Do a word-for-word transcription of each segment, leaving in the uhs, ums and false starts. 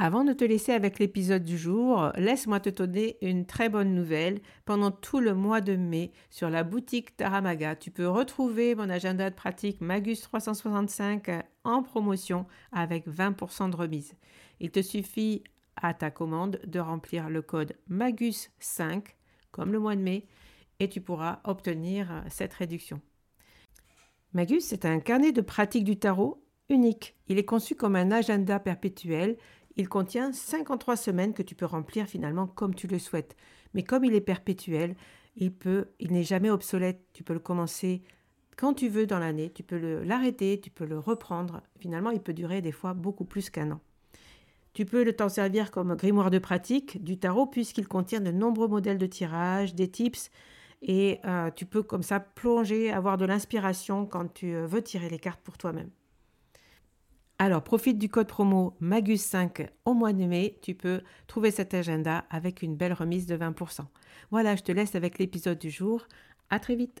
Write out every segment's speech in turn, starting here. Avant de te laisser avec l'épisode du jour, laisse-moi te donner une très bonne nouvelle. Pendant tout le mois de mai, sur la boutique Taramaga, tu peux retrouver mon agenda de pratique Magus trois cent soixante-cinq en promotion avec vingt pour cent de remise. Il te suffit à ta commande de remplir le code MAGUS cinq, comme le mois de mai, et tu pourras obtenir cette réduction. Magus, c'est un carnet de pratique du tarot unique. Il est conçu comme un agenda perpétuel. Il contient cinquante-trois semaines que tu peux remplir finalement comme tu le souhaites. Mais comme il est perpétuel, il peut, il n'est jamais obsolète. Tu peux le commencer quand tu veux dans l'année, tu peux le, l'arrêter, tu peux le reprendre. Finalement, il peut durer des fois beaucoup plus qu'un an. Tu peux t'en servir comme grimoire de pratique du tarot puisqu'il contient de nombreux modèles de tirage, des tips et euh, tu peux comme ça plonger, avoir de l'inspiration quand tu veux tirer les cartes pour toi-même. Alors profite du code promo MAGUS cinq au mois de mai, tu peux trouver cet agenda avec une belle remise de vingt pour cent. Voilà, je te laisse avec l'épisode du jour, à très vite.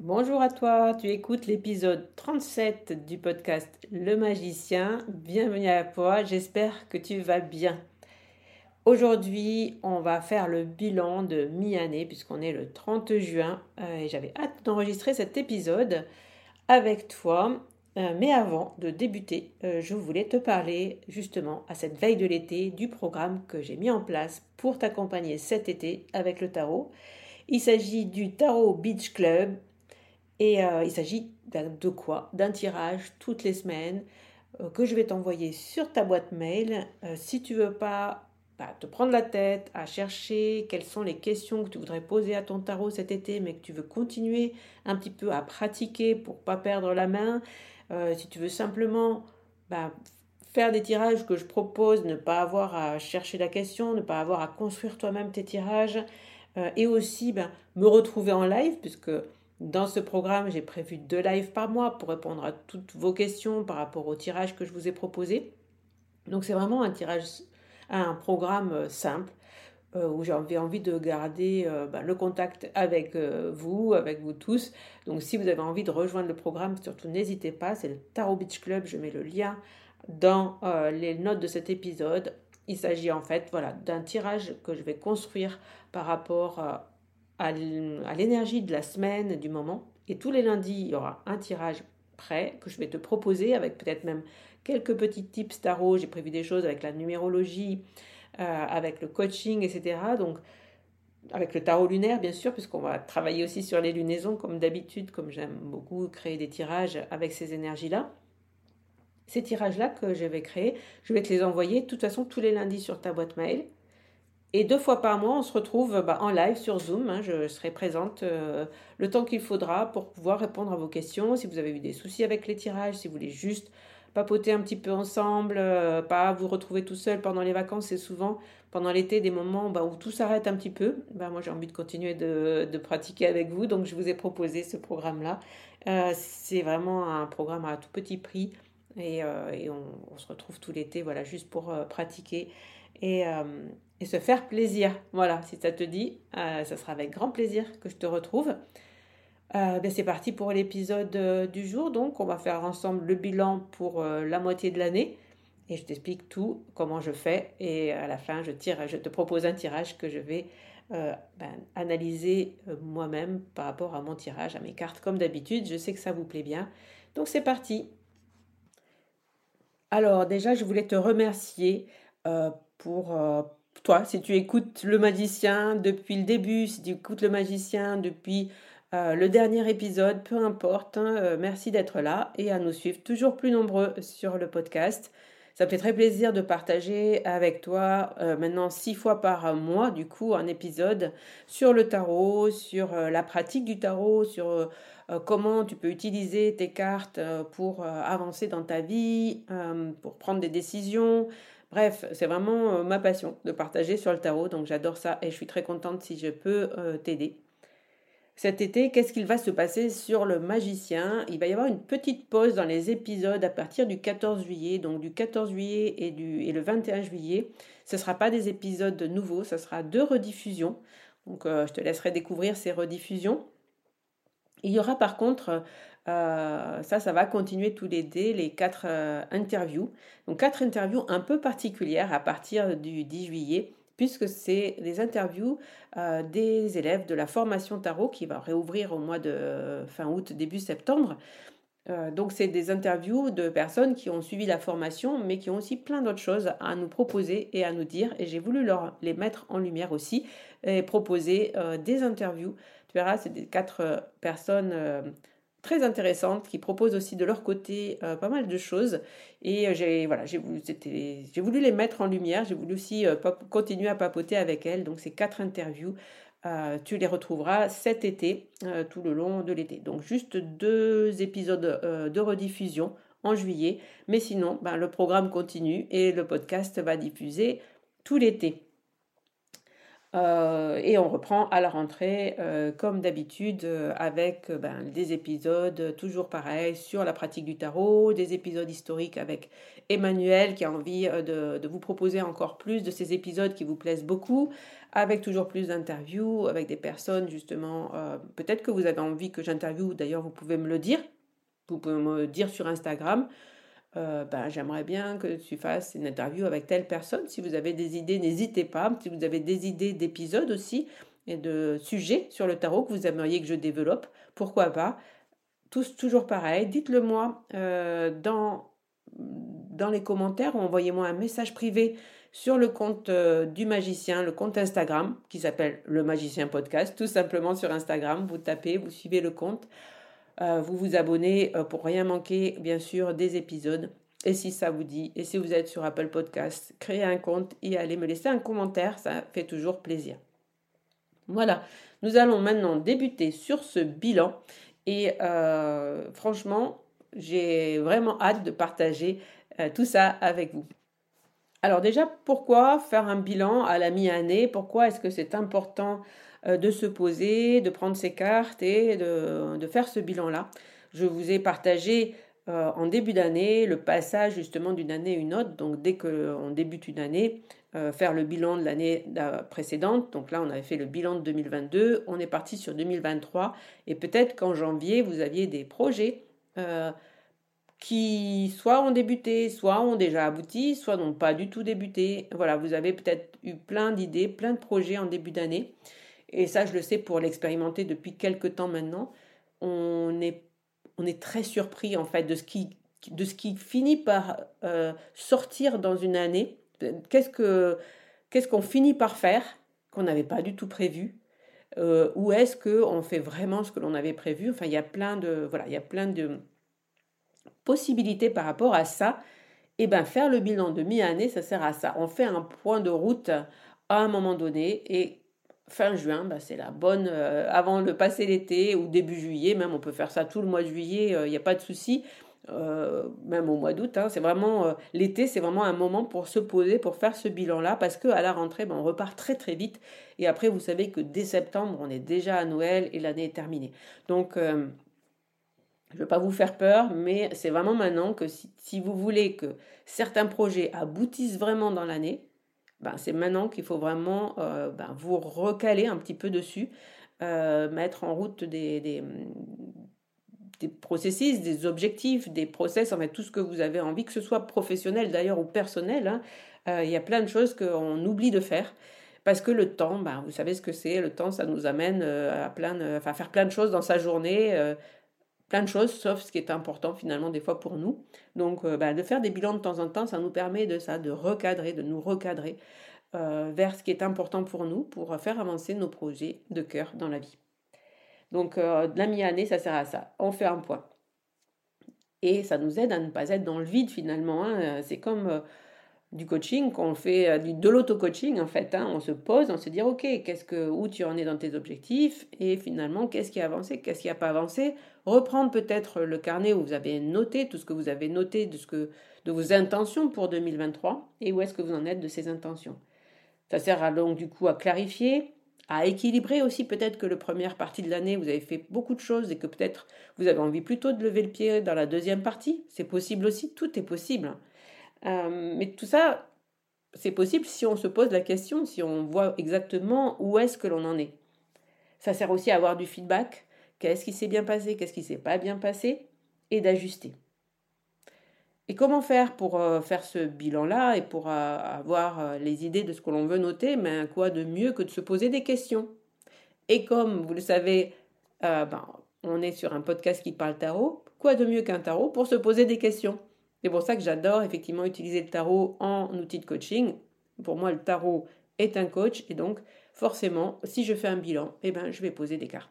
Bonjour à toi, tu écoutes l'épisode trente-sept du podcast Le Magicien. Bienvenue à toi, j'espère que tu vas bien. Aujourd'hui, on va faire le bilan de mi-année puisqu'on est le trente juin. Euh, et j'avais hâte d'enregistrer cet épisode avec toi. Euh, mais avant de débuter, euh, je voulais te parler justement à cette veille de l'été du programme que j'ai mis en place pour t'accompagner cet été avec le tarot. Il s'agit du Tarot Beach Club. Et euh, il s'agit de quoi ? D'un tirage toutes les semaines euh, que je vais t'envoyer sur ta boîte mail. Euh, si tu ne veux pas bah, te prendre la tête à chercher quelles sont les questions que tu voudrais poser à ton tarot cet été, mais que tu veux continuer un petit peu à pratiquer pour ne pas perdre la main, euh, si tu veux simplement bah, faire des tirages que je propose, ne pas avoir à chercher la question, ne pas avoir à construire toi-même tes tirages, euh, et aussi bah, me retrouver en live, puisque... Dans ce programme, j'ai prévu deux lives par mois pour répondre à toutes vos questions par rapport au tirage que je vous ai proposé. Donc, c'est vraiment un tirage, un programme simple euh, où j'avais envie de garder euh, ben, le contact avec euh, vous, avec vous tous. Donc, si vous avez envie de rejoindre le programme, surtout n'hésitez pas. C'est le Tarot Beach Club. Je mets le lien dans euh, les notes de cet épisode. Il s'agit en fait voilà, d'un tirage que je vais construire par rapport à... Euh, à l'énergie de la semaine, du moment. Et tous les lundis, il y aura un tirage prêt que je vais te proposer avec peut-être même quelques petits tips tarot. J'ai prévu des choses avec la numérologie, euh, avec le coaching, et cetera. Donc, avec le tarot lunaire, bien sûr, puisqu'on va travailler aussi sur les lunaisons, comme d'habitude, comme j'aime beaucoup créer des tirages avec ces énergies-là. Ces tirages-là que je vais créer, je vais te les envoyer de toute façon tous les lundis sur ta boîte mail. Et deux fois par mois, on se retrouve bah, en live sur Zoom. Hein, je serai présente euh, le temps qu'il faudra pour pouvoir répondre à vos questions. Si vous avez eu des soucis avec les tirages, si vous voulez juste papoter un petit peu ensemble, euh, pas vous retrouver tout seul pendant les vacances. C'est souvent pendant l'été des moments bah, où tout s'arrête un petit peu. Bah, moi, j'ai envie de continuer de, de pratiquer avec vous. Donc, je vous ai proposé ce programme-là. Euh, c'est vraiment un programme à tout petit prix. Et, euh, et on, on se retrouve tout l'été voilà, juste pour euh, pratiquer. Et... Euh, Et se faire plaisir. Voilà, si ça te dit, euh, ça sera avec grand plaisir que je te retrouve. Euh, ben c'est parti pour l'épisode euh, du jour. Donc, on va faire ensemble le bilan pour euh, la moitié de l'année. et je t'explique tout, comment je fais, et à la fin je tire, je te propose un tirage que je vais euh, ben, analyser moi-même par rapport à mon tirage, à mes cartes comme d'habitude. Je sais que ça vous plaît bien, donc c'est parti. Alors déjà je voulais te remercier euh, pour euh, toi, si tu écoutes Le Magicien depuis le début, si tu écoutes Le Magicien depuis euh, le dernier épisode, peu importe, hein, euh, merci d'être là et à nous suivre toujours plus nombreux sur le podcast. Ça me fait très plaisir de partager avec toi euh, maintenant six fois par mois, du coup, un épisode sur le tarot, sur euh, la pratique du tarot, sur euh, comment tu peux utiliser tes cartes euh, pour euh, avancer dans ta vie, euh, pour prendre des décisions. Bref, c'est vraiment euh, ma passion de partager sur le tarot, donc j'adore ça et je suis très contente si je peux euh, t'aider. Cet été, qu'est-ce qu'il va se passer sur Le Magicien? Il va y avoir une petite pause dans les épisodes à partir du quatorze juillet. Donc du quatorze juillet et, du, et le vingt et un juillet, ce ne sera pas des épisodes nouveaux, ce sera deux rediffusions. Donc euh, je te laisserai découvrir ces rediffusions. Il y aura par contre, euh, ça, ça va continuer tous les dés, les quatre euh, interviews. Donc quatre interviews un peu particulières à partir du dix juillet. Puisque c'est des interviews euh, des élèves de la formation tarot qui va réouvrir au mois de euh, fin août, début septembre. Euh, donc, c'est des interviews de personnes qui ont suivi la formation, mais qui ont aussi plein d'autres choses à nous proposer et à nous dire. Et j'ai voulu leur, les mettre en lumière aussi et proposer euh, des interviews. Tu verras, c'est des quatre euh, personnes... Euh, très intéressantes, qui proposent aussi de leur côté euh, pas mal de choses. Et j'ai, voilà, j'ai, voulu, j'ai voulu les mettre en lumière, j'ai voulu aussi euh, pap- continuer à papoter avec elles. Donc ces quatre interviews, euh, tu les retrouveras cet été, euh, tout le long de l'été. Donc juste deux épisodes euh, de rediffusion en juillet. Mais sinon, ben, le programme continue et le podcast va diffuser tout l'été. Euh, et on reprend à la rentrée euh, comme d'habitude euh, avec euh, ben, des épisodes euh, toujours pareils sur la pratique du tarot, des épisodes historiques avec Emmanuel qui a envie euh, de, de vous proposer encore plus de ces épisodes qui vous plaisent beaucoup, avec toujours plus d'interviews, avec des personnes justement, euh, peut-être que vous avez envie que j'interviewe, d'ailleurs vous pouvez me le dire, vous pouvez me dire sur Instagram. Euh, ben, j'aimerais bien que tu fasses une interview avec telle personne. Si vous avez des idées, n'hésitez pas. Si vous avez des idées d'épisodes aussi et de sujets sur le tarot que vous aimeriez que je développe, pourquoi pas. Tous, toujours pareil, dites-le moi euh, dans, dans les commentaires ou envoyez-moi un message privé sur le compte euh, du magicien, le compte Instagram qui s'appelle Le Magicien Podcast. Tout simplement sur Instagram, vous tapez, vous suivez le compte. Euh, vous vous abonnez euh, pour rien manquer, bien sûr, des épisodes. Et si ça vous dit, et si vous êtes sur Apple Podcast, créez un compte et allez me laisser un commentaire, ça fait toujours plaisir. Voilà, nous allons maintenant débuter sur ce bilan. Et euh, franchement, j'ai vraiment hâte de partager euh, tout ça avec vous. Alors déjà, pourquoi faire un bilan à la mi-année? Pourquoi est-ce que c'est important de se poser, de prendre ses cartes et de, de faire ce bilan-là? Je vous ai partagé euh, en début d'année le passage justement d'une année à une autre. Donc dès qu'on débute une année, euh, faire le bilan de l'année précédente. Donc là, on avait fait le bilan de deux mille vingt-deux. On est parti sur deux mille vingt-trois. Et peut-être qu'en janvier, vous aviez des projets euh, qui soit ont débuté, soit ont déjà abouti, soit n'ont pas du tout débuté. Voilà, vous avez peut-être eu plein d'idées, plein de projets en début d'année. Et ça, je le sais pour l'expérimenter depuis quelques temps maintenant. On est, on est très surpris en fait de ce qui, de ce qui finit par euh, sortir dans une année. Qu'est-ce que, qu'est-ce qu'on finit par faire qu'on n'avait pas du tout prévu? Euh, ou est-ce qu'on fait vraiment ce que l'on avait prévu? Enfin, il y a plein de... Voilà, il y a plein de... possibilité par rapport à ça. Et bien faire le bilan de mi-année, ça sert à ça. On fait un point de route à un moment donné et fin juin, ben c'est la bonne, euh, avant de passer l'été ou début juillet, même on peut faire ça tout le mois de juillet, il euh, n'y a pas de souci, euh, même au mois d'août, hein, c'est vraiment, euh, l'été c'est vraiment un moment pour se poser, pour faire ce bilan-là, parce qu'à la rentrée, ben, on repart très très vite et après vous savez que dès septembre, on est déjà à Noël et l'année est terminée. Donc, euh, je ne veux pas vous faire peur, mais c'est vraiment maintenant que si, si vous voulez que certains projets aboutissent vraiment dans l'année, ben c'est maintenant qu'il faut vraiment euh, ben vous recaler un petit peu dessus, euh, mettre en route des, des, des processus, des objectifs, des process, en fait tout ce que vous avez envie, que ce soit professionnel d'ailleurs ou personnel, hein, euh, il y a plein de choses qu'on oublie de faire. Parce que le temps, bah, vous savez ce que c'est, le temps, ça nous amène à, plein de, à faire plein de choses dans sa journée, euh, plein de choses, sauf ce qui est important finalement des fois pour nous. Donc euh, bah, de faire des bilans de temps en temps, ça nous permet de ça, de recadrer, de nous recadrer euh, vers ce qui est important pour nous, pour faire avancer nos projets de cœur dans la vie. Donc euh, la mi-année, ça sert à ça, on fait un point. Et ça nous aide à ne pas être dans le vide finalement, hein. C'est comme... Euh, du coaching, qu'on fait de l'auto-coaching en fait, hein. On se pose, on se dit ok, qu'est-ce que, où tu en es dans tes objectifs et finalement qu'est-ce qui a avancé, qu'est-ce qui n'a pas avancé, reprendre peut-être le carnet où vous avez noté tout ce que vous avez noté de, ce que, de vos intentions pour deux mille vingt-trois et où est-ce que vous en êtes de ces intentions. Ça sert à, donc du coup à clarifier, à équilibrer aussi peut-être que la première partie de l'année vous avez fait beaucoup de choses et que peut-être vous avez envie plutôt de lever le pied dans la deuxième partie, c'est possible aussi, tout est possible. Euh, mais tout ça, c'est possible si on se pose la question, si on voit exactement où est-ce que l'on en est. Ça sert aussi à avoir du feedback, qu'est-ce qui s'est bien passé, qu'est-ce qui s'est pas bien passé, et d'ajuster. Et comment faire pour euh, faire ce bilan-là et pour euh, avoir euh, les idées de ce que l'on veut noter, mais quoi de mieux que de se poser des questions. Et comme vous le savez, euh, ben, on est sur un podcast qui parle tarot, quoi de mieux qu'un tarot pour se poser des questions. C'est pour ça que j'adore effectivement utiliser le tarot en outil de coaching. Pour moi, le tarot est un coach et donc forcément, si je fais un bilan, eh ben, je vais poser des cartes.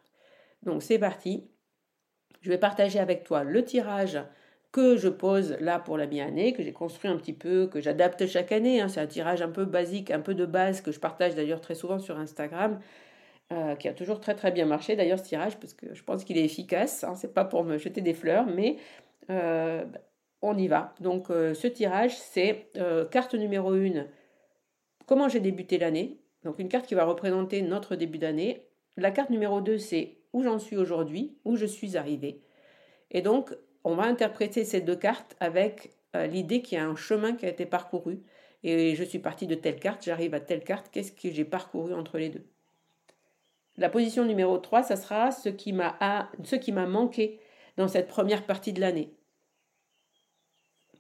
Donc c'est parti. Je vais partager avec toi le tirage que je pose là pour la mi-année, que j'ai construit un petit peu, que j'adapte chaque année. Hein. C'est un tirage un peu basique, un peu de base que je partage d'ailleurs très souvent sur Instagram. Euh, qui a toujours très très bien marché d'ailleurs ce tirage parce que je pense qu'il est efficace. Hein. C'est pas pour me jeter des fleurs, mais... Euh, on y va. Donc, euh, ce tirage, c'est euh, carte numéro un, comment j'ai débuté l'année. Donc, une carte qui va représenter notre début d'année. La carte numéro deux, c'est où j'en suis aujourd'hui, où je suis arrivée. Et donc, on va interpréter ces deux cartes avec euh, l'idée qu'il y a un chemin qui a été parcouru. Et je suis partie de telle carte, j'arrive à telle carte, qu'est-ce que j'ai parcouru entre les deux. La position numéro trois, ça sera ce qui m'a, a, ce qui m'a manqué dans cette première partie de l'année.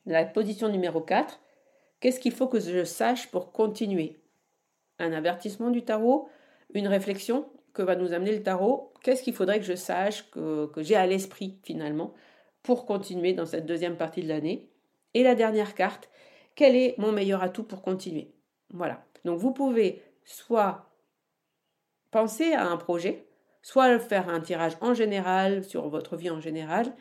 La position numéro quatre, qu'est-ce qu'il faut que je sache pour continuer ? Un avertissement du tarot, une réflexion que va nous amener le tarot. Qu'est-ce qu'il faudrait que je sache, que, que j'ai à l'esprit finalement, pour continuer dans cette deuxième partie de l'année ? Et la dernière carte, quel est mon meilleur atout pour continuer ? Voilà. Donc vous pouvez soit penser à un projet, soit faire un tirage en général, sur votre vie en général.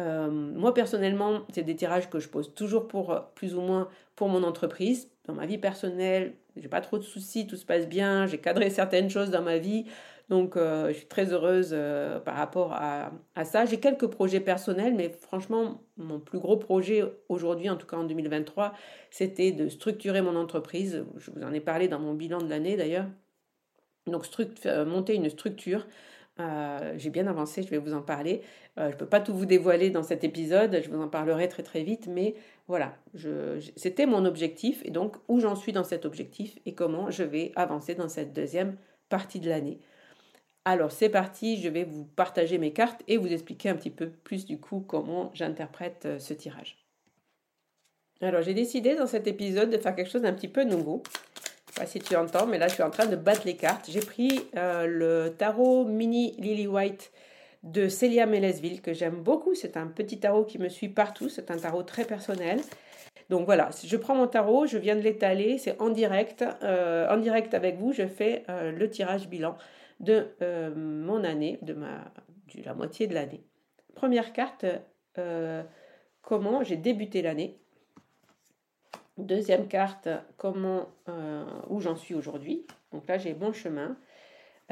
Euh, moi personnellement, c'est des tirages que je pose toujours pour plus ou moins pour mon entreprise. Dans ma vie personnelle, j'ai pas trop de soucis, tout se passe bien, j'ai cadré certaines choses dans ma vie, donc euh, je suis très heureuse euh, par rapport à, à ça. J'ai quelques projets personnels, mais franchement, mon plus gros projet aujourd'hui, en tout cas en deux mille vingt-trois, c'était de structurer mon entreprise. Je vous en ai parlé dans mon bilan de l'année d'ailleurs. Donc struct- euh, monter une structure. Euh, j'ai bien avancé, je vais vous en parler. Euh, je ne peux pas tout vous dévoiler dans cet épisode, je vous en parlerai très très vite, mais voilà, je, je, c'était mon objectif et donc où j'en suis dans cet objectif et comment je vais avancer dans cette deuxième partie de l'année. Alors c'est parti, je vais vous partager mes cartes et vous expliquer un petit peu plus du coup comment j'interprète euh, ce tirage. Alors j'ai décidé dans cet épisode de faire quelque chose d'un petit peu nouveau. Je ne sais pas si tu entends, mais là, je suis en train de battre les cartes. J'ai pris euh, le tarot mini Lily White de Célia Mélesville, que j'aime beaucoup. C'est un petit tarot qui me suit partout. C'est un tarot très personnel. Donc voilà, je prends mon tarot, je viens de l'étaler. C'est en direct. Euh, en direct avec vous, je fais euh, le tirage bilan de euh, mon année, de, ma, de la moitié de l'année. Première carte, euh, comment j'ai débuté l'année. Deuxième carte, comment, euh, où j'en suis aujourd'hui. Donc là, j'ai bon chemin.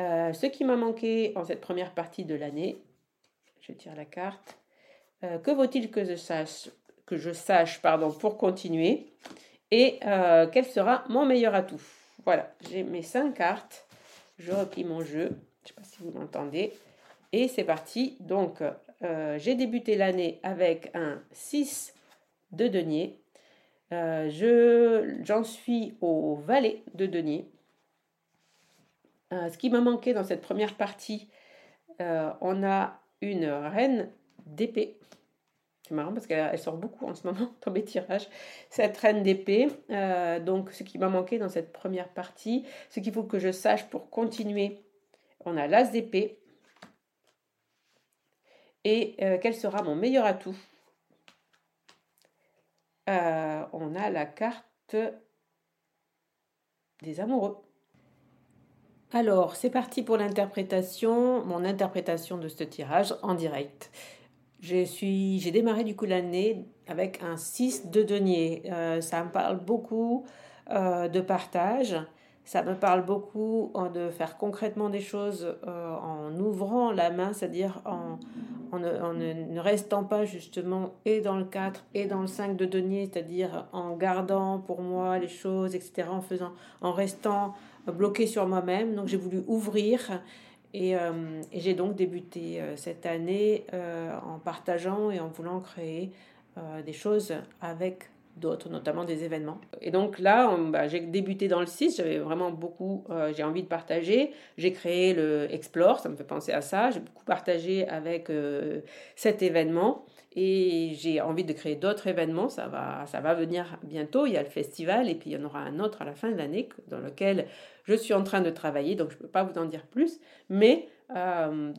Euh, ce qui m'a manqué en cette première partie de l'année, je tire la carte. Euh, que vaut-il que je sache, que je sache pardon, pour continuer et euh, quel sera mon meilleur atout. Voilà, j'ai mes cinq cartes. Je replie mon jeu. Je ne sais pas si vous m'entendez. Et c'est parti. Donc, euh, j'ai débuté l'année avec un six de denier. Euh, je, j'en suis au valet de denier. Euh, ce qui m'a manqué dans cette première partie, euh, on a une reine d'épée. C'est marrant parce qu'elle sort beaucoup en ce moment dans mes tirages. Cette reine d'épée, euh, donc ce qui m'a manqué dans cette première partie, ce qu'il faut que je sache pour continuer, on a l'as d'épée. Et euh, quel sera mon meilleur atout? euh, On a la carte des amoureux. Alors, c'est parti pour l'interprétation, mon interprétation de ce tirage en direct. Je suis, j'ai démarré du coup l'année avec un six de denier. Euh, ça me parle beaucoup euh, de partage. Ça me parle beaucoup euh, de faire concrètement des choses euh, en ouvrant la main, c'est-à-dire en, en, ne, en ne, ne restant pas justement et dans le quatre et dans le cinq de denier, c'est-à-dire en gardant pour moi les choses, et cetera, en faisant, en restant bloqué sur moi-même. Donc j'ai voulu ouvrir. Et, euh, et j'ai donc débuté euh, cette année euh, en partageant et en voulant créer euh, des choses avec d'autres, notamment des événements. Et donc là, on, bah, j'ai débuté dans le six, j'avais vraiment beaucoup, euh, j'ai envie de partager. J'ai créé le Explore, ça me fait penser à ça. J'ai beaucoup partagé avec euh, cet événement et j'ai envie de créer d'autres événements. Ça va, ça va venir bientôt, il y a le festival et puis il y en aura un autre à la fin de l'année dans lequel... je suis en train de travailler, donc je ne peux pas vous en dire plus. Mais euh,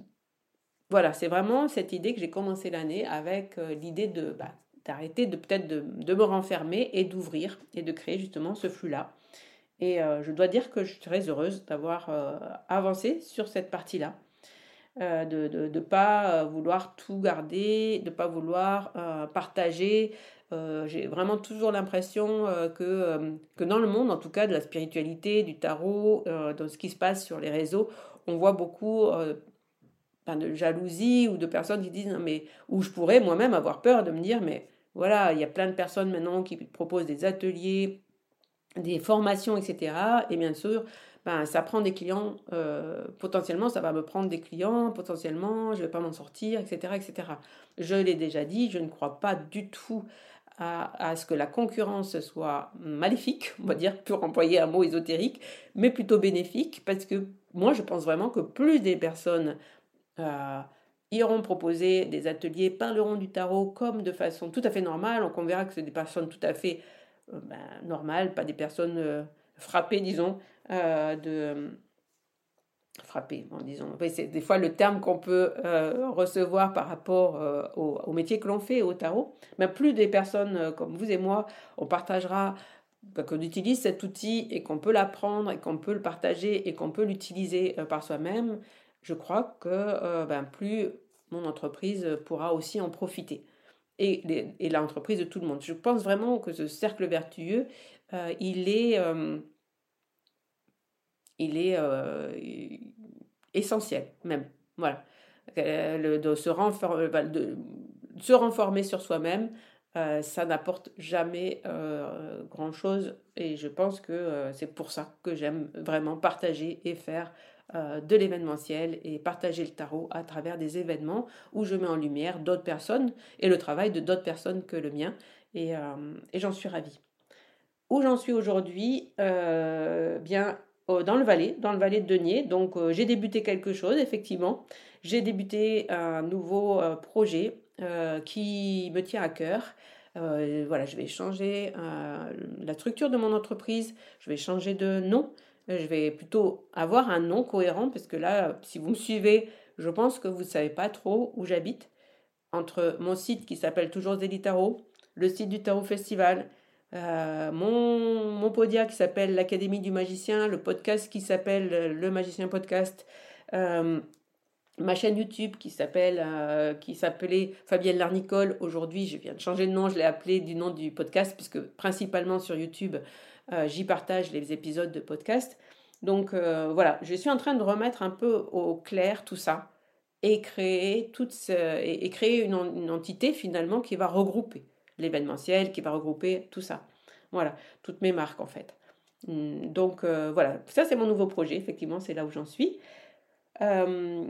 voilà, c'est vraiment cette idée que j'ai commencé l'année avec euh, l'idée de, bah, d'arrêter de, peut-être de, de me renfermer et d'ouvrir et de créer justement ce flux-là. Et euh, je dois dire que je suis très heureuse d'avoir euh, avancé sur cette partie-là, euh, de ne de, de pas vouloir tout garder, de ne pas vouloir euh, partager. Euh, j'ai vraiment toujours l'impression euh, que, euh, que dans le monde, en tout cas de la spiritualité, du tarot, euh, de ce qui se passe sur les réseaux, on voit beaucoup euh, ben de jalousie ou de personnes qui disent, non, mais, ou je pourrais moi-même avoir peur de me dire, mais voilà, il y a plein de personnes maintenant qui proposent des ateliers, des formations, et cetera. Et bien sûr, ben, ça prend des clients, euh, potentiellement ça va me prendre des clients, potentiellement je ne vais pas m'en sortir, et cetera, et cetera. Je l'ai déjà dit, je ne crois pas du tout À, à ce que la concurrence soit maléfique, on va dire, pour employer un mot ésotérique, mais plutôt bénéfique, parce que moi je pense vraiment que plus des personnes euh, iront proposer des ateliers, parleront du tarot comme de façon tout à fait normale, on verra que c'est des personnes tout à fait euh, ben, normales, pas des personnes euh, frappées, disons, euh, de... frappé, bon, disons. C'est des fois le terme qu'on peut euh, recevoir par rapport euh, au, au métier que l'on fait, au tarot. Mais plus des personnes euh, comme vous et moi, on partagera, bah, qu'on utilise cet outil et qu'on peut l'apprendre et qu'on peut le partager et qu'on peut l'utiliser euh, par soi-même, je crois que euh, bah, plus mon entreprise pourra aussi en profiter. Et, les, et l'entreprise de tout le monde. Je pense vraiment que ce cercle vertueux, euh, il est... Euh, il est euh, essentiel même, voilà, le, de, se renformer, de se renformer sur soi-même, euh, ça n'apporte jamais euh, grand-chose et je pense que euh, c'est pour ça que j'aime vraiment partager et faire euh, de l'événementiel et partager le tarot à travers des événements où je mets en lumière d'autres personnes et le travail de d'autres personnes que le mien et, euh, et j'en suis ravie. Où j'en suis aujourd'hui, euh, bien dans le Valais, dans le Valais de Denier. Donc, euh, j'ai débuté quelque chose, effectivement. J'ai débuté un nouveau euh, projet euh, qui me tient à cœur. Euh, voilà, je vais changer euh, la structure de mon entreprise. Je vais changer de nom. Je vais plutôt avoir un nom cohérent parce que là, si vous me suivez, je pense que vous ne savez pas trop où j'habite. Entre mon site qui s'appelle Toujours Zélie Tarot, le site du Tarot Festival, Euh, mon, mon podia qui s'appelle l'Académie du Magicien, le podcast qui s'appelle Le Magicien Podcast, euh, ma chaîne YouTube qui s'appelle euh, qui s'appelait Fabienne Larnicol. Aujourd'hui, je viens de changer de nom, je l'ai appelée du nom du podcast puisque principalement sur YouTube, euh, j'y partage les épisodes de podcast. Donc euh, voilà, je suis en train de remettre un peu au clair tout ça et créer, toute ce, et, et créer une, une entité finalement qui va regrouper l'événementiel, qui va regrouper tout ça. Voilà, toutes mes marques en fait. Donc euh, voilà, ça c'est mon nouveau projet, effectivement, c'est là où j'en suis. Euh,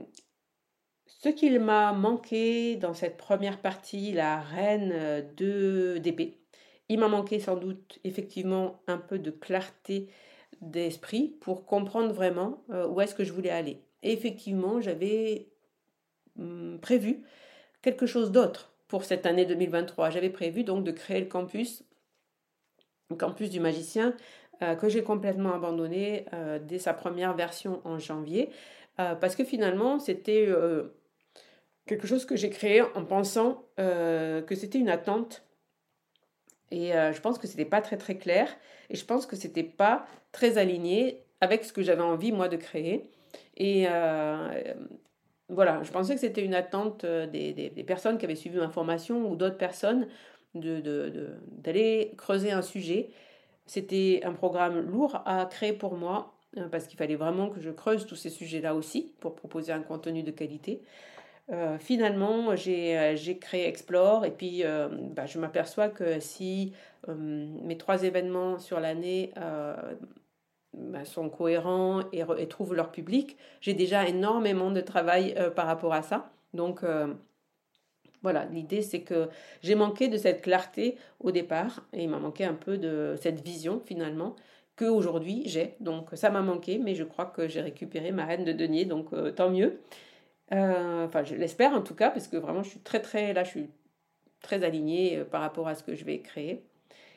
ce qu'il m'a manqué dans cette première partie, la reine de d'épée, il m'a manqué sans doute effectivement un peu de clarté d'esprit pour comprendre vraiment euh, où est-ce que je voulais aller. Et effectivement, j'avais hum, prévu quelque chose d'autre pour cette année deux mille vingt-trois. J'avais prévu donc de créer le campus, le campus du magicien, euh, que j'ai complètement abandonné euh, dès sa première version en janvier, euh, parce que finalement c'était euh, quelque chose que j'ai créé en pensant euh, que c'était une attente. Et euh, je pense que c'était pas très très clair et je pense que c'était pas très aligné avec ce que j'avais envie moi de créer. Et euh, voilà, je pensais que c'était une attente des, des, des personnes qui avaient suivi ma formation ou d'autres personnes de, de, de, d'aller creuser un sujet. C'était un programme lourd à créer pour moi parce qu'il fallait vraiment que je creuse tous ces sujets-là aussi pour proposer un contenu de qualité. Euh, finalement, j'ai, j'ai créé Explore et puis euh, bah, je m'aperçois que si euh, mes trois événements sur l'année euh, bah, sont cohérents et, re- et trouvent leur public, j'ai déjà énormément de travail euh, par rapport à ça. Donc euh, voilà, l'idée c'est que j'ai manqué de cette clarté au départ et il m'a manqué un peu de cette vision finalement qu'aujourd'hui j'ai. Donc ça m'a manqué, mais je crois que j'ai récupéré ma reine de denier, donc euh, tant mieux. Euh, enfin, je l'espère en tout cas, parce que vraiment, je suis très, très, là, je suis très alignée par rapport à ce que je vais créer.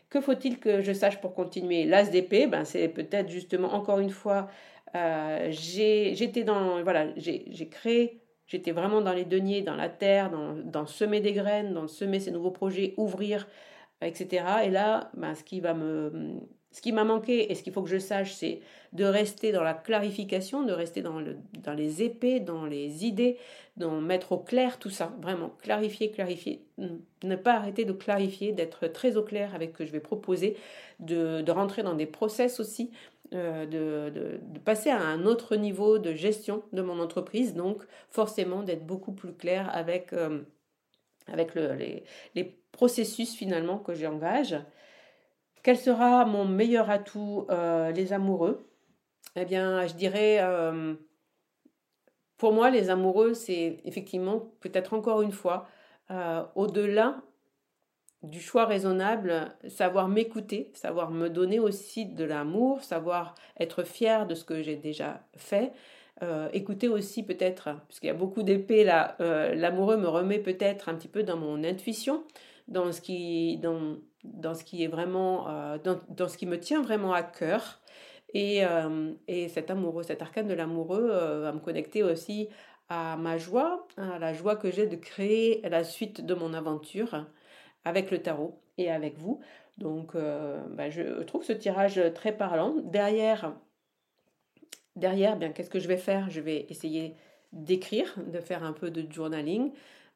Que faut-il que je sache pour continuer ? L'As d'épée, ben, c'est peut-être justement, encore une fois, euh, j'ai, j'étais dans, voilà, j'ai, j'ai créé, j'étais vraiment dans les deniers, dans la terre, dans, dans semer des graines, dans semer ces nouveaux projets, ouvrir, et cetera. Et là, ben, ce qui va me... Ce qui m'a manqué et ce qu'il faut que je sache, c'est de rester dans la clarification, de rester dans, le, dans les épées, dans les idées, dans mettre au clair tout ça. Vraiment, clarifier, clarifier. Ne pas arrêter de clarifier, d'être très au clair avec ce que je vais proposer, de, de rentrer dans des process aussi, euh, de, de, de passer à un autre niveau de gestion de mon entreprise. Donc, forcément, d'être beaucoup plus clair avec, euh, avec le, les, les processus finalement que j'engage. Quel sera mon meilleur atout, euh, les amoureux ? Eh bien, je dirais, euh, pour moi, les amoureux, c'est effectivement, peut-être encore une fois, euh, au-delà du choix raisonnable, savoir m'écouter, savoir me donner aussi de l'amour, savoir être fière de ce que j'ai déjà fait, euh, écouter aussi peut-être, puisqu'il y a beaucoup d'épées là, euh, l'amoureux me remet peut-être un petit peu dans mon intuition, dans ce qui... dans, dans ce qui est vraiment, euh, dans, dans ce qui me tient vraiment à cœur. Et, euh, et cet amoureux, cet arcane de l'amoureux euh, va me connecter aussi à ma joie, à la joie que j'ai de créer la suite de mon aventure avec le tarot et avec vous. Donc, euh, bah, je trouve ce tirage très parlant. Derrière, derrière bien, qu'est-ce que je vais faire ? Je vais essayer d'écrire, de faire un peu de journaling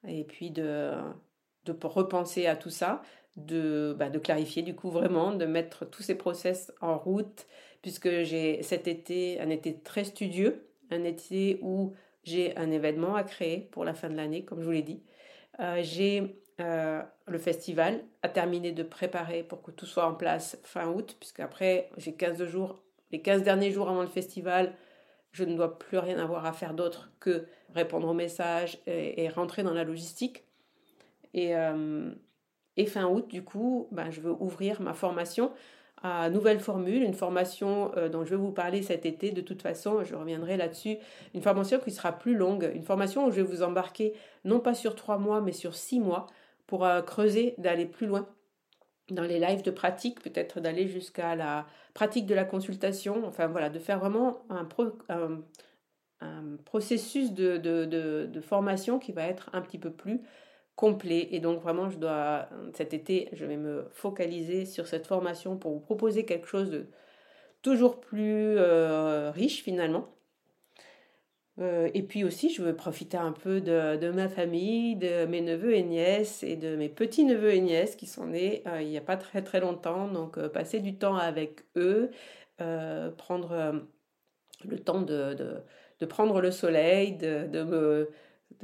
et puis de, de repenser à tout ça. De, bah, de clarifier du coup vraiment, de mettre tous ces process en route, puisque j'ai cet été, un été très studieux, un été où j'ai un événement à créer pour la fin de l'année, comme je vous l'ai dit. Euh, j'ai euh, le festival à terminer de préparer pour que tout soit en place fin août, puisque après j'ai quinze jours, les quinze derniers jours avant le festival, je ne dois plus rien avoir à faire d'autre que répondre aux messages et, et rentrer dans la logistique. Et... Euh, Et fin août, du coup, ben, je veux ouvrir ma formation à nouvelle formule, une formation euh, dont je vais vous parler cet été. De toute façon, je reviendrai là-dessus. Une formation qui sera plus longue, une formation où je vais vous embarquer non pas sur trois mois, mais sur six mois pour euh, creuser, d'aller plus loin dans les lives de pratique, peut-être d'aller jusqu'à la pratique de la consultation. Enfin voilà, de faire vraiment un, pro, un, un processus de, de, de, de formation qui va être un petit peu plus complet. Et donc vraiment, je dois, cet été, je vais me focaliser sur cette formation pour vous proposer quelque chose de toujours plus euh, riche finalement. Euh, et puis aussi, je veux profiter un peu de, de ma famille, de mes neveux et nièces et de mes petits-neveux et nièces qui sont nés euh, il n'y a pas très très longtemps. Donc euh, passer du temps avec eux, euh, prendre euh, le temps de, de, de prendre le soleil, de, de me...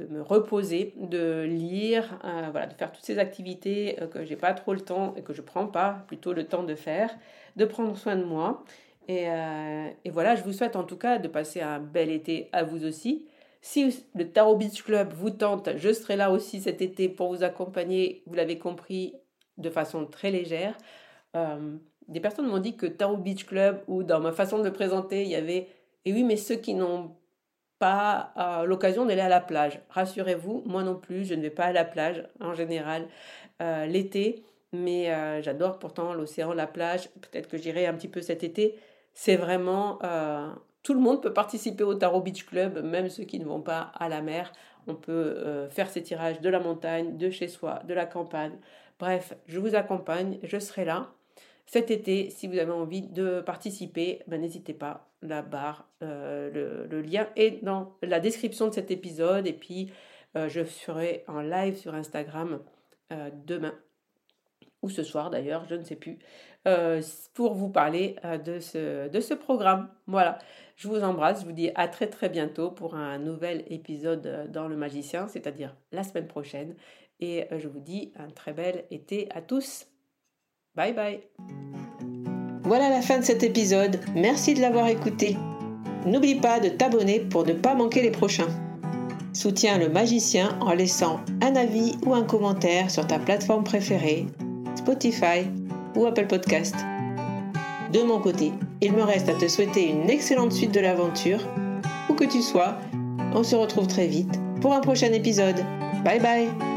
de me reposer, de lire, euh, voilà, de faire toutes ces activités euh, que j'ai pas trop le temps et que je prends pas plutôt le temps de faire, de prendre soin de moi. Et, euh, et voilà, je vous souhaite en tout cas de passer un bel été à vous aussi. Si le Tarot Beach Club vous tente, je serai là aussi cet été pour vous accompagner, vous l'avez compris, de façon très légère. Euh, des personnes m'ont dit que Tarot Beach Club, ou dans ma façon de le présenter, il y avait, et oui, mais ceux qui n'ont pas euh, l'occasion d'aller à la plage. Rassurez-vous, moi non plus, je ne vais pas à la plage en général euh, l'été, mais euh, j'adore pourtant l'océan, la plage, peut-être que j'irai un petit peu cet été. C'est vraiment, euh, tout le monde peut participer au Tarot Beach Club, même ceux qui ne vont pas à la mer. On peut euh, faire ces tirages de la montagne, de chez soi, de la campagne. Bref, je vous accompagne, je serai là. Cet été, si vous avez envie de participer, ben, n'hésitez pas, la barre, euh, le, le lien est dans la description de cet épisode. Et puis, euh, je serai en live sur Instagram euh, demain, ou ce soir d'ailleurs, je ne sais plus, euh, pour vous parler euh, de, ce, de ce programme. Voilà, je vous embrasse, je vous dis à très très bientôt pour un nouvel épisode dans Le Magicien, c'est-à-dire la semaine prochaine. Et euh, je vous dis un très bel été à tous. Bye bye. Voilà la fin de cet épisode. Merci de l'avoir écouté. N'oublie pas de t'abonner pour ne pas manquer les prochains. Soutiens Le Magicien en laissant un avis ou un commentaire sur ta plateforme préférée, Spotify ou Apple Podcast. De mon côté, il me reste à te souhaiter une excellente suite de l'aventure. Où que tu sois, on se retrouve très vite pour un prochain épisode. Bye bye.